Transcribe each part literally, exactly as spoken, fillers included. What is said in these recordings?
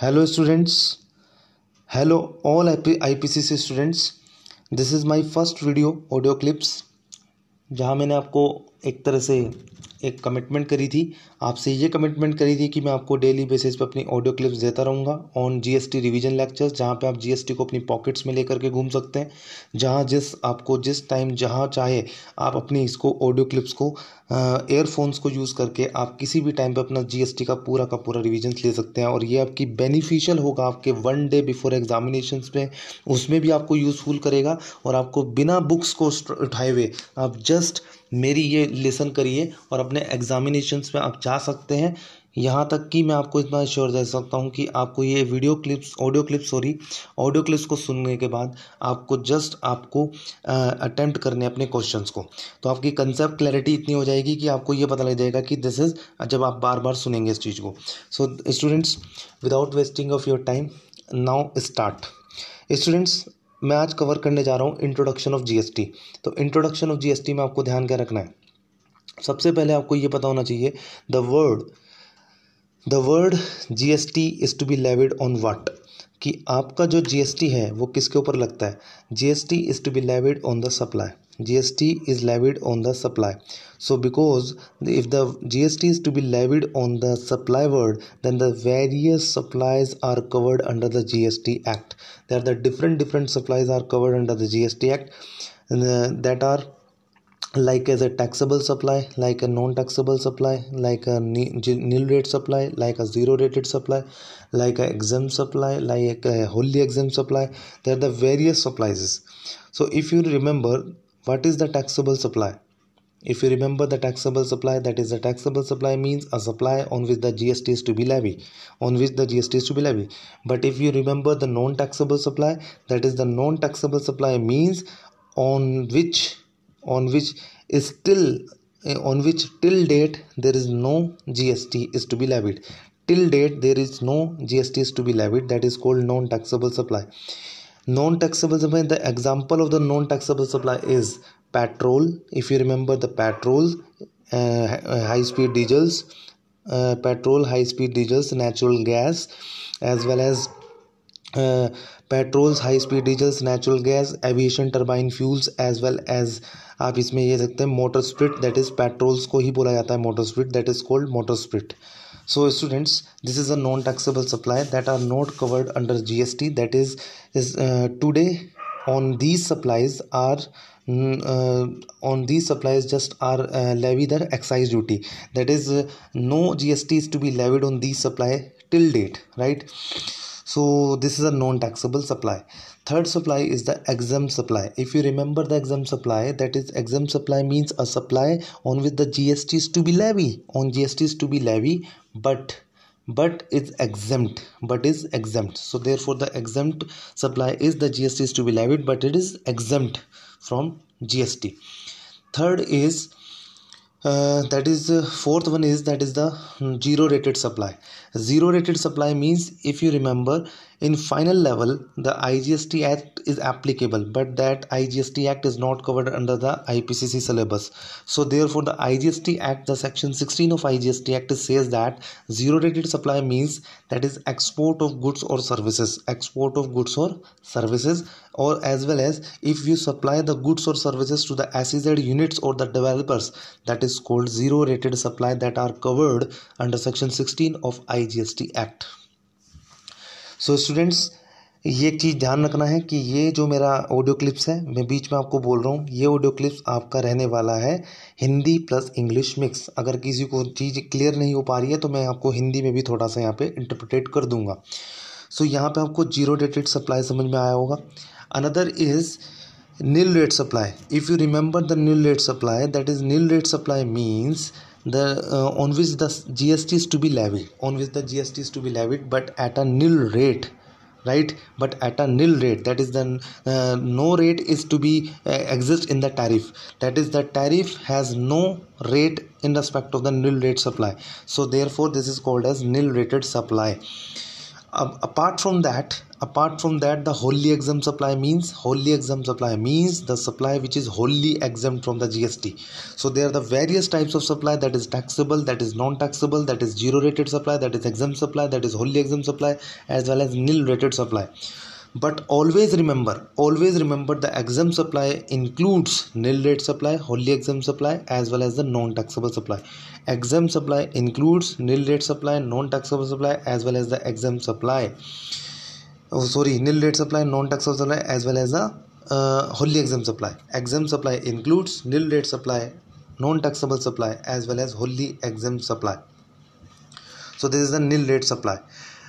Hello students, hello all IPCC students, this is my first video audio clips, जहां मैंने आपको एक तरह से एक कमिटमेंट करी थी, आपसे ये कमिटमेंट करी थी कि मैं आपको डेली बेसिस पे अपनी ऑडियो क्लिप्स देता रहूँगा ऑन जीएसटी रिवीजन लेक्चर्स, जहाँ पे आप जीएसटी को अपनी पॉकेट्स में लेकर के घूम सकते हैं, जहाँ जिस आपको जिस टाइम जहाँ चाहे आप अपनी इसको ऑडियो क्लिप्स को एयरफोन्स को यूज़ करके आप किसी भी टाइम पर अपना जीएसटी का पूरा का पूरा रिविजन ले सकते हैं। और ये आपकी बेनिफिशियल होगा, आपके वन डे बिफोर एग्जामिनेशन पे उसमें भी आपको यूज़फुल करेगा, और आपको बिना बुक्स को उठाए हुए आप जस्ट मेरी ये लेसन करिए और अपने एग्जामिनेशंस में आप जा सकते हैं। यहाँ तक कि मैं आपको इतना श्योर दे सकता हूँ कि आपको ये video clips audio clips sorry audio clips को सुनने के बाद आपको जस्ट आपको अटेम्प्ट करने अपने क्वेश्चंस को, तो आपकी कंसेप्ट क्लैरिटी इतनी हो जाएगी कि आपको ये पता लग जाएगा कि दिस इज़, जब आप बार बार सुनेंगे इस चीज़ को। So students, without wasting of your time, now start. Students, मैं आज कवर करने जा रहा हूँ इंट्रोडक्शन ऑफ जीएसटी। तो इंट्रोडक्शन ऑफ जीएसटी में आपको ध्यान क्या रखना है, सबसे पहले आपको ये पता होना चाहिए the word the word GST is to be levied on what, कि आपका जो जीएसटी है वो किसके ऊपर लगता है। GST is to be levied on the supply, GST is levied on the supply. So because if the GST is to be levied on the supply word, then the various supplies are covered under the GST act. There the different different supplies are covered under the GST act that are like as a taxable supply, like a non-taxable supply, like a nil rate supply, like a zero rated supply, like a exempt supply, like a wholly exempt supply. There are the various supplies. So if you remember what is the taxable supply, if you remember the taxable supply, that is the taxable supply means a supply on which the G S T is to be levied, on which the G S T is to be levied. But if you remember the non-taxable supply, that is the non-taxable supply means on which on which is still on which till date there is no G S T is to be levied. Till date there is no G S T is to be levied. That is called non-taxable supply. Non-taxable supply. The example of the non-taxable supply is petrol. If you remember the petrol, uh, high-speed diesels, uh, petrol, high-speed diesels, natural gas, as well as uh, petrols, high speed diesels, natural gas, aviation turbine fuels, as well as आप इसमें ये सकते हैं motor spirit, that is petrols को ही बोला जाता है motor spirit, that is called motor spirit. So students, this is a non taxable supply that are not covered under G S T, that is today on these supplies are uh, on these supplies just are uh, levy their excise duty, that is uh, no G S T is to be levied on these supply till date, right? So this is a non-taxable supply. Third supply is the exempt supply. If you remember the exempt supply, that is exempt supply means a supply on which the G S T is to be levy, on G S T is to be levy, but but is exempt, but is exempt. So therefore the exempt supply is the G S T is to be levied, but it is exempt from G S T. Third is uh, that is uh, fourth one is that is the zero rated supply. Zero rated supply means, if you remember, in final level the I G S T Act is applicable, but that I G S T Act is not covered under the I P C C syllabus. So therefore the I G S T Act, the section sixteen of I G S T Act says that zero rated supply means that is export of goods or services, export of goods or services, or as well as if you supply the goods or services to the S E Z units or the developers, that is called zero rated supply, that are covered under section sixteen of I G S T Act. So students, ये चीज़ ध्यान रखना है कि ये जो मेरा audio clips है, मैं बीच में आपको बोल रहा हूँ, ये ऑडियो क्लिप्स आपका रहने वाला है हिंदी प्लस इंग्लिश मिक्स। अगर किसी को चीज़ क्लियर नहीं हो पा रही है तो मैं आपको हिंदी में भी थोड़ा सा यहाँ पे इंटरप्रिटेट कर दूँगा। सो so, यहाँ पे आपको जीरो रेटेड सप्लाई समझ में आया होगा। Another is nil rate supply. If you remember the nil rate supply, that is nil rate supply means the uh, on which the G S T is to be levied, on which the G S T is to be levied, but at a nil rate, right? But at a nil rate, that is the uh, no rate is to be uh, exist in the tariff. That is the tariff has no rate in respect of the nil rate supply. So therefore, this is called as nil rated supply. अब apart from that apart from that the wholly exempt supply means wholly exempt supply means the supply which is wholly exempt from the G S T. So there are the various types of supply, that is taxable, that is non-taxable, that is zero rated supply, that is exempt supply, that is wholly exempt supply, as well as nil rated supply. But always remember, always remember the exempt supply includes nil rate supply, wholly exempt supply, as well as the non-taxable supply. Exempt supply includes nil rate supply, non-taxable supply, as well as the exempt supply. Oh, sorry, nil rate supply, non-taxable supply, as well as the uh, wholly exempt supply. Exempt supply includes nil rate supply, non-taxable supply, as well as wholly exempt supply. So this is the nil rate supply.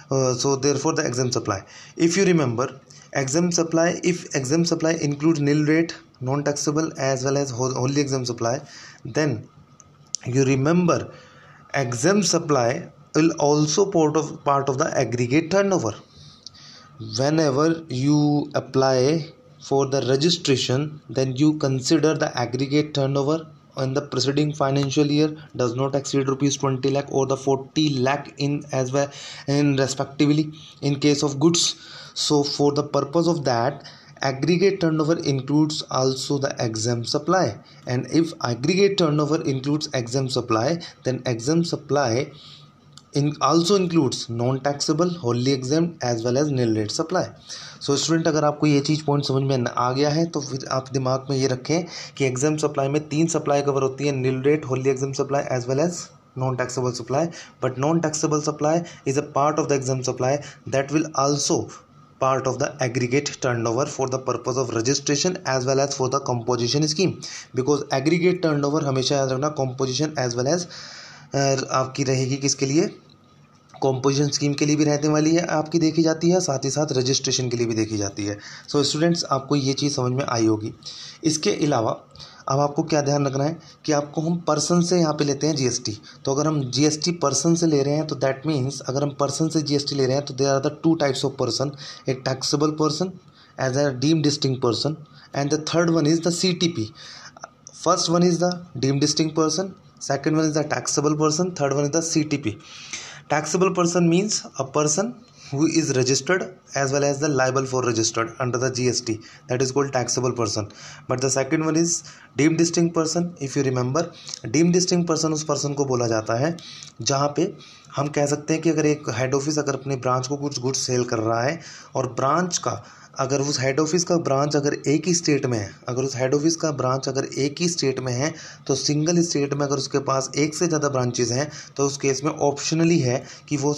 Uh, so therefore the exempt supply, if you remember, exempt supply, if exempt supply includes nil rate, non taxable, as well as wholly exempt supply, then you remember exempt supply will also part of part of the aggregate turnover. Whenever you apply for the registration, then you consider the aggregate turnover in the preceding financial year does not exceed rupees twenty lakh or the forty lakh in as well in respectively in case of goods. So for the purpose of that, aggregate turnover includes also the exempt supply, and if aggregate turnover includes exempt supply, then exempt supply in also includes non-taxable, wholly exempt, as well as nil rate supply. So student, अगर आपको ये चीज़ point समझ में आ गया है तो फिर आप दिमाग में ये रखें कि एग्जाम सप्लाई में तीन सप्लाई कवर होती है, nil rate, wholly exempt supply, as well as non taxable supply. But non taxable supply is a part of the exam supply that will also part of the aggregate turnover for the purpose of registration as well as for the composition scheme, because aggregate turnover हमेशा याद रखना composition as well as आपकी रहेगी किसके लिए, composition scheme के लिए भी रहने वाली है आपकी, देखी जाती है, साथ ही साथ रजिस्ट्रेशन के लिए भी देखी जाती है. सो so, स्टूडेंट्स, आपको ये चीज़ समझ में आई होगी. इसके अलावा अब आपको क्या ध्यान रखना है कि आपको हम पर्सन से यहाँ पे लेते हैं जीएसटी. तो अगर हम जीएसटी पर्सन से ले रहे हैं तो दैट मीन्स अगर हम पर्सन से जीएसटी ले रहे हैं तो there are the two types of person, एक taxable person as a deemed distinct person and the third one is the C T P. First one is the deemed distinct person, second one is the taxable person, third one is the C T P. Taxable person means a person who is registered as well as the liable for registered under the G S T, that is called taxable person. But the second one is deemed distinct person. If you remember, deemed distinct person उस person को बोला जाता है जहाँ पे हम कह सकते हैं कि अगर एक head office अगर अपने branch को कुछ goods sale कर रहा है और branch का अगर उस हेड ऑफिस का ब्रांच अगर एक ही स्टेट में है, अगर उस हेड ऑफिस का ब्रांच अगर एक ही स्टेट में है तो सिंगल स्टेट में अगर उसके पास एक से ज़्यादा ब्रांचेज हैं तो उस केस में ऑप्शनली है कि वो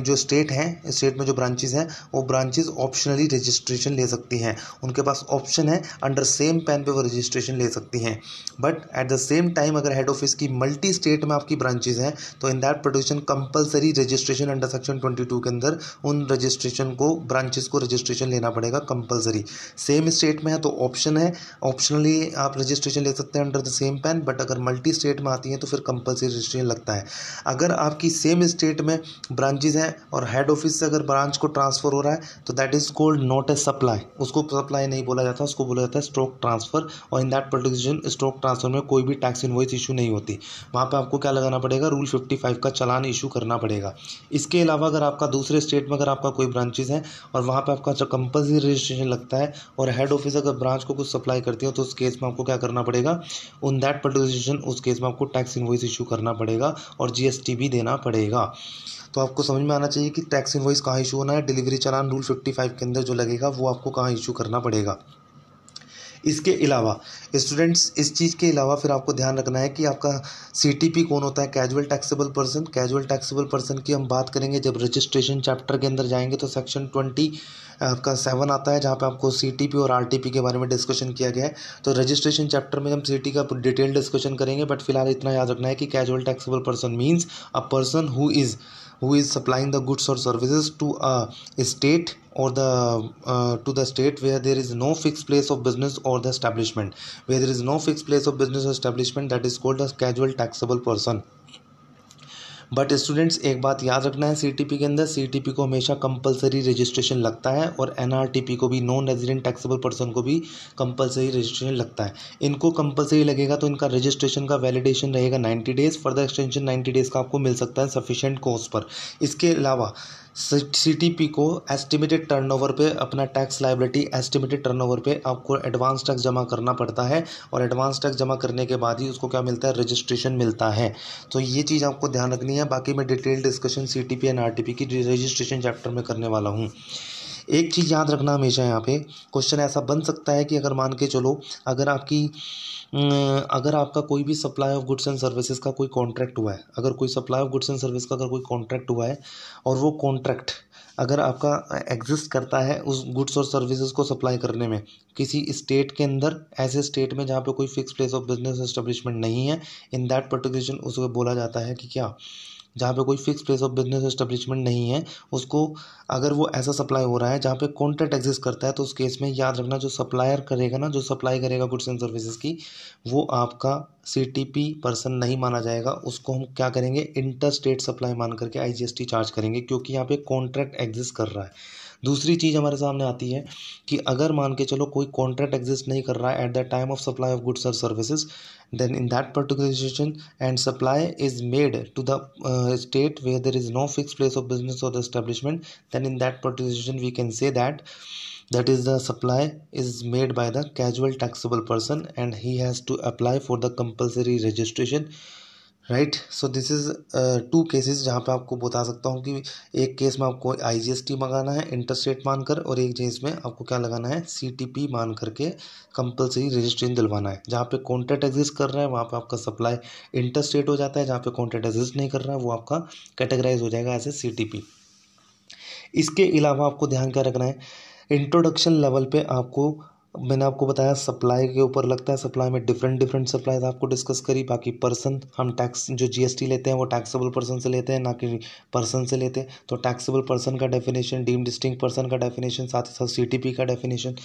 जो स्टेट हैं, स्टेट में जो ब्रांचेज हैं वो ब्रांचेज ऑप्शनली रजिस्ट्रेशन ले सकती हैं. उनके पास ऑप्शन है, अंडर सेम पैन पर वो रजिस्ट्रेशन ले सकती हैं. But at the same time अगर हेड ऑफिस की मल्टी स्टेट में आपकी ब्रांचेज हैं तो in that protection compulsory registration under section twenty two के अंदर उन रजिस्ट्रेशन को, ब्रांचेज को रजिस्ट्रेशन लेना पड़ेगा. कंपलसरी सेम स्टेट में है तो ऑप्शन है, ऑप्शनली आप रजिस्ट्रेशन ले सकते हैं under the same PAN. But अगर मल्टी स्टेट में आती है तो फिर कंपलसरी रजिस्ट्रेशन लगता है. अगर आपकी सेम स्टेट में ब्रांचेज हैं और हेड ऑफिस से अगर ब्रांच को ट्रांसफर हो रहा है तो that is called not a supply. उसको सप्लाई नहीं बोला जाता, उसको बोला जाता है स्टॉक ट्रांसफर. और in that protection stock transfer में कोई भी टैक्स इनवॉइस इशू नहीं होती. वहां पर आपको क्या लगाना पड़ेगा, रूल फिफ्टी फाइव का चालान इशू करना पड़ेगा. इसके अलावा अगर आपका दूसरे स्टेट में अगर आपका कोई ब्रांचेज है और वहां पर आपका कंपलसरी रजिस्ट्रेशन लगता है और हेड ऑफिस अगर ब्रांच को कुछ सप्लाई करती है तो उस केस में आपको क्या करना पड़ेगा, उन दैट पर्टिकुलर उस केस में आपको टैक्स इनवॉइस इशू करना पड़ेगा और जीएसटी भी देना पड़ेगा. तो आपको समझ में आना चाहिए कि टैक्स इनवॉइस कहाँ इशू होना है. डिलीवरी चालान रूल पचपन के अंदर जो लगेगा वो आपको कहाँ इशू करना पड़ेगा. इसके अलावा स्टूडेंट्स, इस चीज़ के अलावा फिर आपको ध्यान रखना है कि आपका सीटीपी कौन होता है, casual taxable person. Casual taxable person की हम बात करेंगे जब रजिस्ट्रेशन चैप्टर के अंदर जाएंगे तो सेक्शन ट्वेंटी आपका सेवन आता है जहाँ पे आपको सीटीपी और आरटीपी के बारे में डिस्कशन किया गया है. तो रजिस्ट्रेशन चैप्टर में हम सीटी का डिटेल डिस्कशन करेंगे. बट फिलहाल इतना याद रखना है कि casual taxable person means a person who is who is supplying the goods or services to a state or the uh, to the state where there is no fixed place of business or the establishment. Where there is no fixed place of business or establishment, that is called a casual taxable person. But students, एक बात याद रखना है, CTP के अंदर CTP को हमेशा compulsory registration लगता है और एनआरटीपी को भी, नॉन रेजिडेंट टैक्सेबल पर्सन को भी कंपलसरी रजिस्ट्रेशन लगता है. इनको कंपलसरी लगेगा तो इनका रजिस्ट्रेशन का वैलिडेशन रहेगा ninety days. Further extension ninety days का आपको मिल सकता है सफिशिएंट कॉज पर. इसके अलावा सीटीपी को एस्टिमेटेड टर्नओवर पे अपना टैक्स लायबिलिटी एस्टिमेटेड टर्नओवर पे आपको एडवांस टैक्स जमा करना पड़ता है और एडवांस टैक्स जमा करने के बाद ही उसको क्या मिलता है, रजिस्ट्रेशन मिलता है। तो ये चीज़ आपको ध्यान रखनी है। बाकी मैं detail discussion CTP and RTP की रजिस्ट्रेशन चैप्टर में करने वाला हूँ। एक चीज़ याद रखना हमेशा, यहाँ पे क्वेश्चन ऐसा बन सकता है कि अगर मान के चलो अगर आपकी अगर आपका कोई भी supply of goods and services का कोई कॉन्ट्रैक्ट हुआ है, अगर कोई supply of goods and service का अगर कोई कॉन्ट्रैक्ट हुआ है और वो कॉन्ट्रैक्ट अगर आपका एग्जिस्ट करता है उस गुड्स और सर्विसेज को सप्लाई करने में किसी स्टेट के अंदर, ऐसे स्टेट में जहाँ पे कोई fix place of business establishment नहीं है, इन दैट पर्टिकुलर उसको बोला जाता है कि क्या, जहाँ पे कोई fix place of business establishment नहीं है, उसको अगर वो ऐसा सप्लाई हो रहा है जहाँ पे कॉन्ट्रैक्ट एग्जिस्ट करता है तो उस केस में याद रखना जो सप्लायर करेगा ना, जो सप्लाई करेगा गुड्स एंड सर्विसेज की, वो आपका सीटीपी पर्सन नहीं माना जाएगा। उसको हम क्या करेंगे, इंटर स्टेट सप्लाई मान करके आईजीएसटी चार्ज करेंगे, क्योंकि यहाँ पे कॉन्ट्रैक्ट एग्जिस्ट कर रहा है। दूसरी चीज़ हमारे सामने आती है कि अगर मान के चलो कोई कॉन्ट्रैक्ट एग्जिस्ट नहीं कर रहा है at the time of supply of goods और services, then in that particular situation and supply is made to the state where there is no fix place of business और the establishment, then in that particular situation we can say that that is the supply is made by the casual taxable person and he has to apply for the compulsory registration, right. So this is two cases जहाँ पे आपको बता सकता हूँ कि एक case में आपको आई जी एस टी मंगाना है इंटरस्टेट मानकर और एक केस में आपको क्या लगाना है, सी टी पी मान करके कंपलसरी रजिस्ट्रेशन दिलवाना है। जहाँ पे कॉन्ट्रैक्ट एग्जिस्ट कर रहा है वहाँ पे आपका सप्लाई इंटरस्टेट हो जाता है, जहाँ पे कॉन्ट्रैक्ट एग्जिस्ट नहीं कर रहा है वो आपका कैटेगराइज हो जाएगा as a C T P. इसके अलावा आपको ध्यान क्या रखना है, इंट्रोडक्शन लेवल पे आपको मैंने आपको बताया सप्लाई के ऊपर लगता है, सप्लाई में डिफरेंट डिफरेंट सप्लाई आपको डिस्कस करी। बाकी पर्सन, हम टैक्स जो जीएसटी लेते हैं वो टैक्सेबल पर्सन से लेते हैं, ना कि पर्सन से लेते हैं। तो टैक्सेबल पर्सन का डेफिनेशन, डीम डिस्टिंक्ट पर्सन का डेफिनेशन, साथ ही साथ सीटीपी का डेफिनेशन।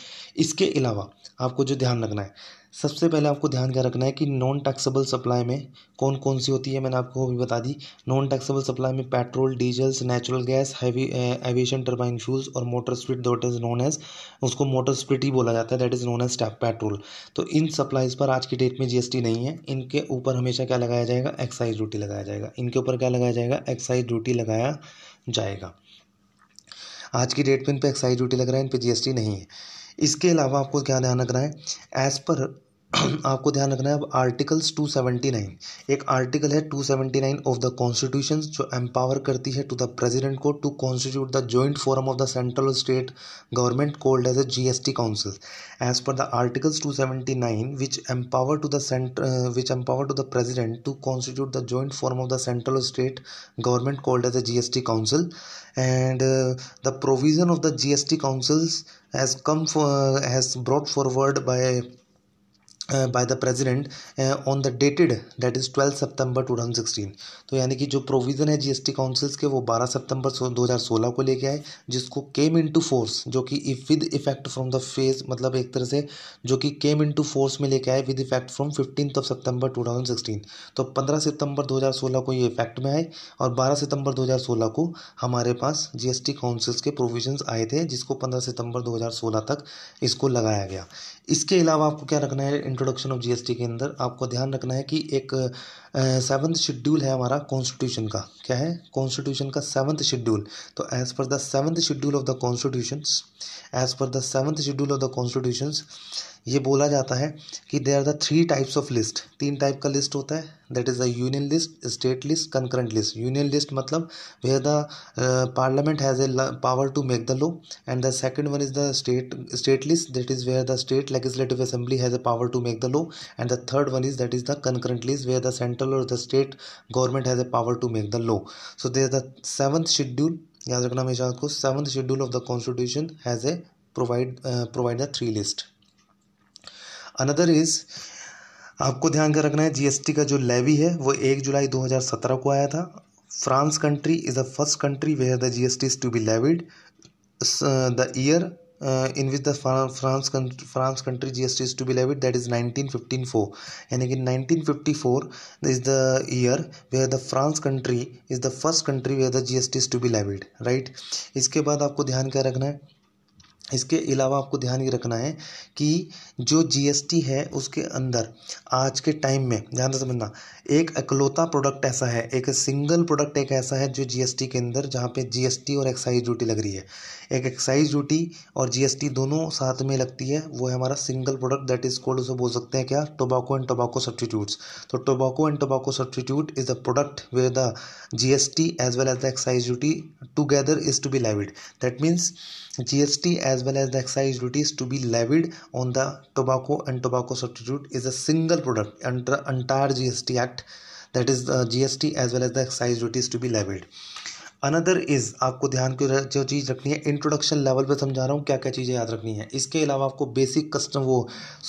इसके अलावा आपको जो ध्यान रखना है, सबसे पहले आपको ध्यान क्या रखना है कि नॉन टैक्सेबल सप्लाई में कौन कौन सी होती है, मैंने आपको भी बता दी। नॉन टैक्सेबल सप्लाई में petrol, diesels, natural gas, heavy aviation turbine fuels और motor spirit, that is known as, उसको मोटर स्पिरिट ही बोला जाता है, that is known as petrol. तो इन सप्लाईज पर आज की डेट में जीएसटी नहीं है, इनके ऊपर हमेशा क्या लगाया जाएगा, एक्साइज ड्यूटी लगाया जाएगा। इनके ऊपर क्या लगाया जाएगा, एक्साइज ड्यूटी लगाया जाएगा। आज की डेट में इन पर एक्साइज ड्यूटी लग रहा है, इन पर जीएसटी नहीं है। इसके अलावा आपको क्या ध्यान रखना है, एज़ पर आपको ध्यान रखना है अब आर्टिकल्स टू सेवेंटी नाइन, एक आर्टिकल है two seventy nine of the constitution जो एम्पावर करती है टू द प्रेसिडेंट को to constitute the joint forum of the central state government called as a GST council. As per the articles two seventy nine which empower to the cent which empower to the president to constitute the joint forum of the central state government called as a GST council and uh, the provision of the G S T councils has come for, uh, has brought forward by Uh, by the president uh, on the dated that is twelfth September two thousand sixteen. तो यानी कि जो provision है GST councils के वो बारह सितंबर दो हज़ार सोलह को लेके आए, जिसको केम इनटू फोर्स, जो कि with effect from the phase, मतलब एक तरह से जो कि केम इनटू फोर्स में लेके आए with effect from fifteen of September two thousand sixteen. तो पंद्रह सितंबर दो हज़ार सोलह को ये इफेक्ट में आए और बारह सितंबर दो हज़ार सोलह को हमारे पास जीएसटी काउंसिल्स के प्रोविजंस आए थे, जिसको पंद्रह सितंबर दो हज़ार सोलह तक इसको लगाया गया। इसके अलावा आपको क्या रखना है, इंट्रोडक्शन ऑफ जीएसटी के अंदर आपको ध्यान रखना है कि एक सेवंथ शेड्यूल है हमारा कॉन्स्टिट्यूशन का, क्या है, कॉन्स्टिट्यूशन का सेवंथ शेड्यूल। तो as per the seventh schedule of the constitutions as per the seventh schedule of the constitutions ये बोला जाता है कि there are the three types of list, तीन टाइप का लिस्ट होता है, that is the union list, state list, concurrent list. Union list मतलब where the parliament has a power to make the law, and the second one is the state state list, that is where the state legislative assembly has a power to make the law, and the third one is that is the concurrent list where the central और the state government has a power to make the law. So there the seventh schedule, याद रखना हमेशा आपको, seventh schedule of the constitution has a provide provide the three list. Another is आपको ध्यान का रखना है जीएसटी का जो लेवी है वो एक जुलाई दो हज़ार सत्रह को आया था। France country is the first country where the GST is to be levied, the year in which the France France country GST is to be levied that is nineteen fifty four, यानी कि nineteen fifty four is the year where the France country is the first country where the GST is to be levied, right. इसके बाद आपको ध्यान क्या रखना है, इसके अलावा आपको ध्यान ये रखना है कि जो जीएसटी है उसके अंदर आज के टाइम में ध्यान से समझना, एक इकलौता प्रोडक्ट ऐसा है, एक सिंगल प्रोडक्ट एक ऐसा है जो जीएसटी के अंदर जहाँ पे जीएसटी और एक्साइज ड्यूटी लग रही है, एक एक्साइज ड्यूटी और जीएसटी दोनों साथ में लगती है, वो है हमारा single product that is called, उसे बोल सकते हैं क्या, टोबैको एंड टोबैको सब्स्टिट्यूट्स। तो tobacco and tobacco substitute is the product with the GST as well as the excise duty together is to be levied, that means GST as well as the excise duties to be levied on the tobacco and tobacco substitute is a single product under entire G S T Act, that is the G S T as well as the excise duties to be levied. Another is, आपको ध्यान की जो चीज़ रखनी है, introduction level पे समझा रहा हूँ क्या क्या चीज़ें याद रखनी है। इसके अलावा आपको बेसिक कस्टम वो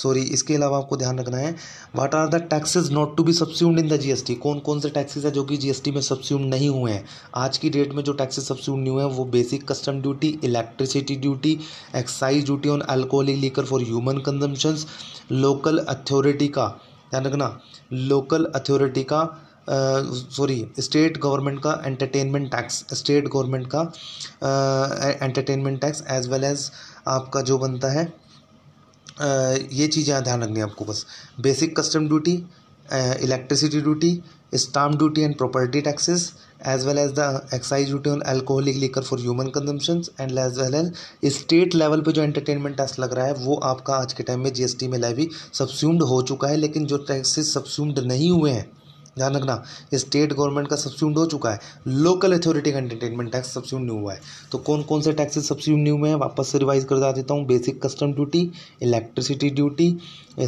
सॉरी इसके अलावा आपको ध्यान रखना है what are the taxes not to be subsumed in the GST, कौन कौन से टैक्सेस है जो कि जीएसटी में सब्स्यूम्ड नहीं हुए हैं। आज की डेट में जो टैक्सेस सब्स्यूम्ड नहीं हुए हैं वो basic custom duty, electricity duty, excise duty on alcoholic liquor for human consumptions, local authority का ध्यान रखना, लोकल अथॉरिटी का सॉरी स्टेट गवर्नमेंट का एंटरटेनमेंट टैक्स, स्टेट गवर्नमेंट का entertainment tax as well as आपका जो बनता है uh, ये चीज़ें ध्यान रखनी है आपको। बस basic custom duty, electricity duty, stamp duty and property taxes as well as the excise duty on alcoholic liquor for human consumption and as well as state level पे जो एंटरटेनमेंट टैक्स लग रहा है वो आपका आज के टाइम में जीएसटी में लेवी सब्स्यूम्ड हो चुका है। लेकिन जो टैक्सेस सब्स्यूम्ड नहीं हुए हैं ध्यान रखना, स्टेट गवर्नमेंट का सब्स्यूम्ड हो चुका है, लोकल अथॉरिटी का एंटरटेनमेंट टैक्स सब्स्यूम्ड नहीं हुआ है। तो कौन कौन से टैक्सेस सब्स्यूम्ड नहीं हुए हैं वापस से रिवाइज कर देता हूँ, basic custom duty, electricity duty,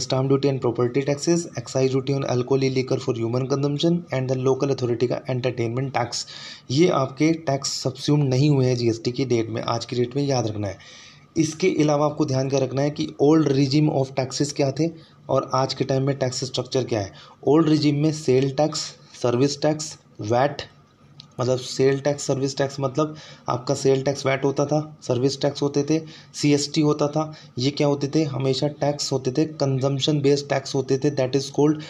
stamp duty and property taxes, excise duty on alcohol liquor for human consumption and the local authority का एंटरटेनमेंट टैक्स। ये आपके टैक्स सब्स्यूम्ड नहीं हुए हैं जीएसटी की डेट में, आज की डेट में याद रखना है। इसके अलावा आपको ध्यान क्या रखना है कि ओल्ड रिजिम ऑफ टैक्सेस क्या थे और आज के टाइम में टैक्स स्ट्रक्चर क्या है। ओल्ड रिजिम में sale tax, service tax, VAT, मतलब सेल टैक्स सर्विस टैक्स मतलब आपका सेल टैक्स वैट होता था, सर्विस टैक्स होते थे, सीएसटी होता था। ये क्या होते थे, हमेशा टैक्स होते थे, कंजम्पशन बेस्ड टैक्स होते थे, that is called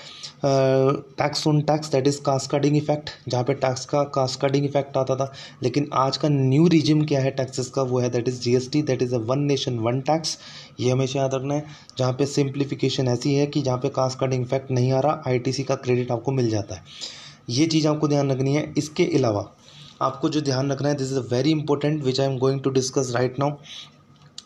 tax on tax, that is cascading effect, जहाँ पे टैक्स का कास्केडिंग इफेक्ट आता था। लेकिन आज का न्यू रिजिम क्या है टैक्सेस का, वो है that is GST, that is a one nation one tax. ये हमेशा याद रखना है, जहाँ पे सिंप्लीफिकेशन ऐसी है कि जहाँ पे कास्केडिंग इफेक्ट नहीं आ रहा, आईटीसी का क्रेडिट आपको मिल जाता है। ये चीज़ आपको ध्यान रखनी है। इसके अलावा आपको जो ध्यान रखना है, this is a very important which I am going to discuss right now,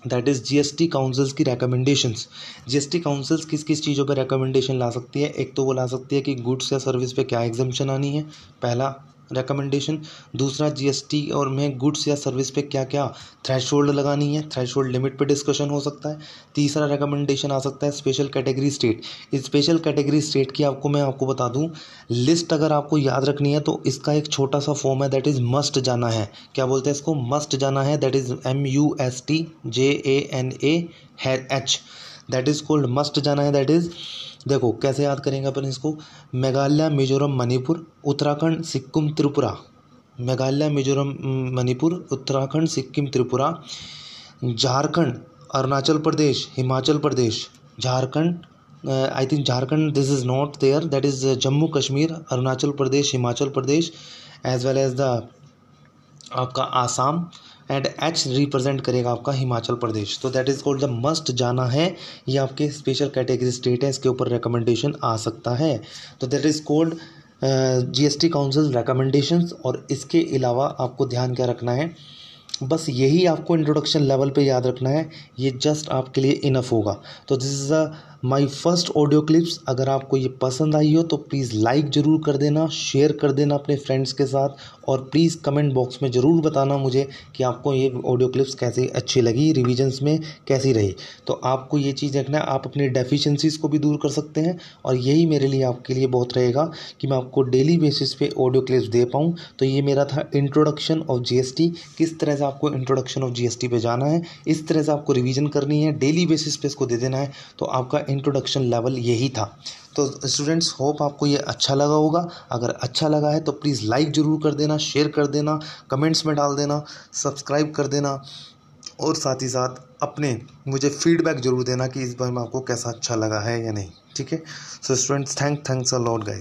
that is GST councils की रिकमेंडेशंस। जीएसटी काउंसिल्स किस किस चीज़ों पे रिकमेंडेशन ला सकती है, एक तो वो ला सकती है कि गुड्स या सर्विस पे क्या एग्जम्पशन आनी है, पहला रिकमेंडेशन। दूसरा, जीएसटी और में गुड्स या सर्विस पे क्या क्या थ्रेशोल्ड लगानी है, थ्रेशोल्ड लिमिट पे डिस्कशन हो सकता है। तीसरा रिकमेंडेशन आ सकता है स्पेशल कैटेगरी स्टेट। इस स्पेशल कैटेगरी स्टेट की आपको मैं आपको बता दूं लिस्ट, अगर आपको याद रखनी है तो इसका एक छोटा सा फॉर्म है, दैट इज़ मस्ट जाना है। क्या बोलते हैं इसको, मस्ट जाना है, that is M U S T J A N A H, that is called must जाना है। दैट इज़, देखो कैसे याद करेंगे अपन इसको, Meghalaya, Mizoram, Manipur, Uttarakhand, Sikkim, Tripura. Meghalaya, Mizoram, Manipur, Uttarakhand, Sikkim, Tripura, Jharkhand, Arunachal Pradesh, Himachal Pradesh, Jharkhand, I think Jharkhand this is not there, that is Jammu Kashmir, Arunachal Pradesh, Himachal Pradesh as well as the आपका आसाम, एंड एच रिप्रेजेंट करेगा आपका हिमाचल प्रदेश। तो that is called the must जाना है, ये आपके स्पेशल कैटेगरी स्टेट है, इसके ऊपर रिकमेंडेशन आ सकता है। तो that is called GST council recommendations. और इसके अलावा आपको ध्यान क्या रखना है, बस यही आपको इंट्रोडक्शन लेवल पे याद रखना है, ये जस्ट आपके लिए इनफ होगा। तो this is a my first audio clips, अगर आपको ये पसंद आई हो तो प्लीज़ लाइक ज़रूर कर देना, शेयर कर देना अपने फ्रेंड्स के साथ, और प्लीज़ कमेंट बॉक्स में ज़रूर बताना मुझे कि आपको ये ऑडियो क्लिप्स कैसी अच्छी लगी, रिविजन्स में कैसी रही। तो आपको ये चीज़ रखना है, आप अपनी डेफिशिएंसीज़ को भी दूर कर सकते हैं, और यही मेरे लिए आपके लिए बहुत रहेगा कि मैं आपको डेली बेसिस पे ऑडियो क्लिप्स दे पाऊँ। तो ये मेरा था इंट्रोडक्शन ऑफ जीएसटी, किस तरह से आपको इंट्रोडक्शन ऑफ जीएसटी पे जाना है, इस तरह से आपको रिवीजन करनी है, डेली बेसिस पे इसको दे देना है। तो आपका इंट्रोडक्शन लेवल यही था। तो स्टूडेंट्स, होप आपको ये अच्छा लगा होगा। अगर अच्छा लगा है तो प्लीज़ लाइक ज़रूर कर देना, शेयर कर देना, कमेंट्स में डाल देना, सब्सक्राइब कर देना, और साथ ही साथ अपने मुझे फीडबैक ज़रूर देना कि इस बार में आपको कैसा अच्छा लगा है या नहीं। ठीक है, so students, thank thanks a lot guys.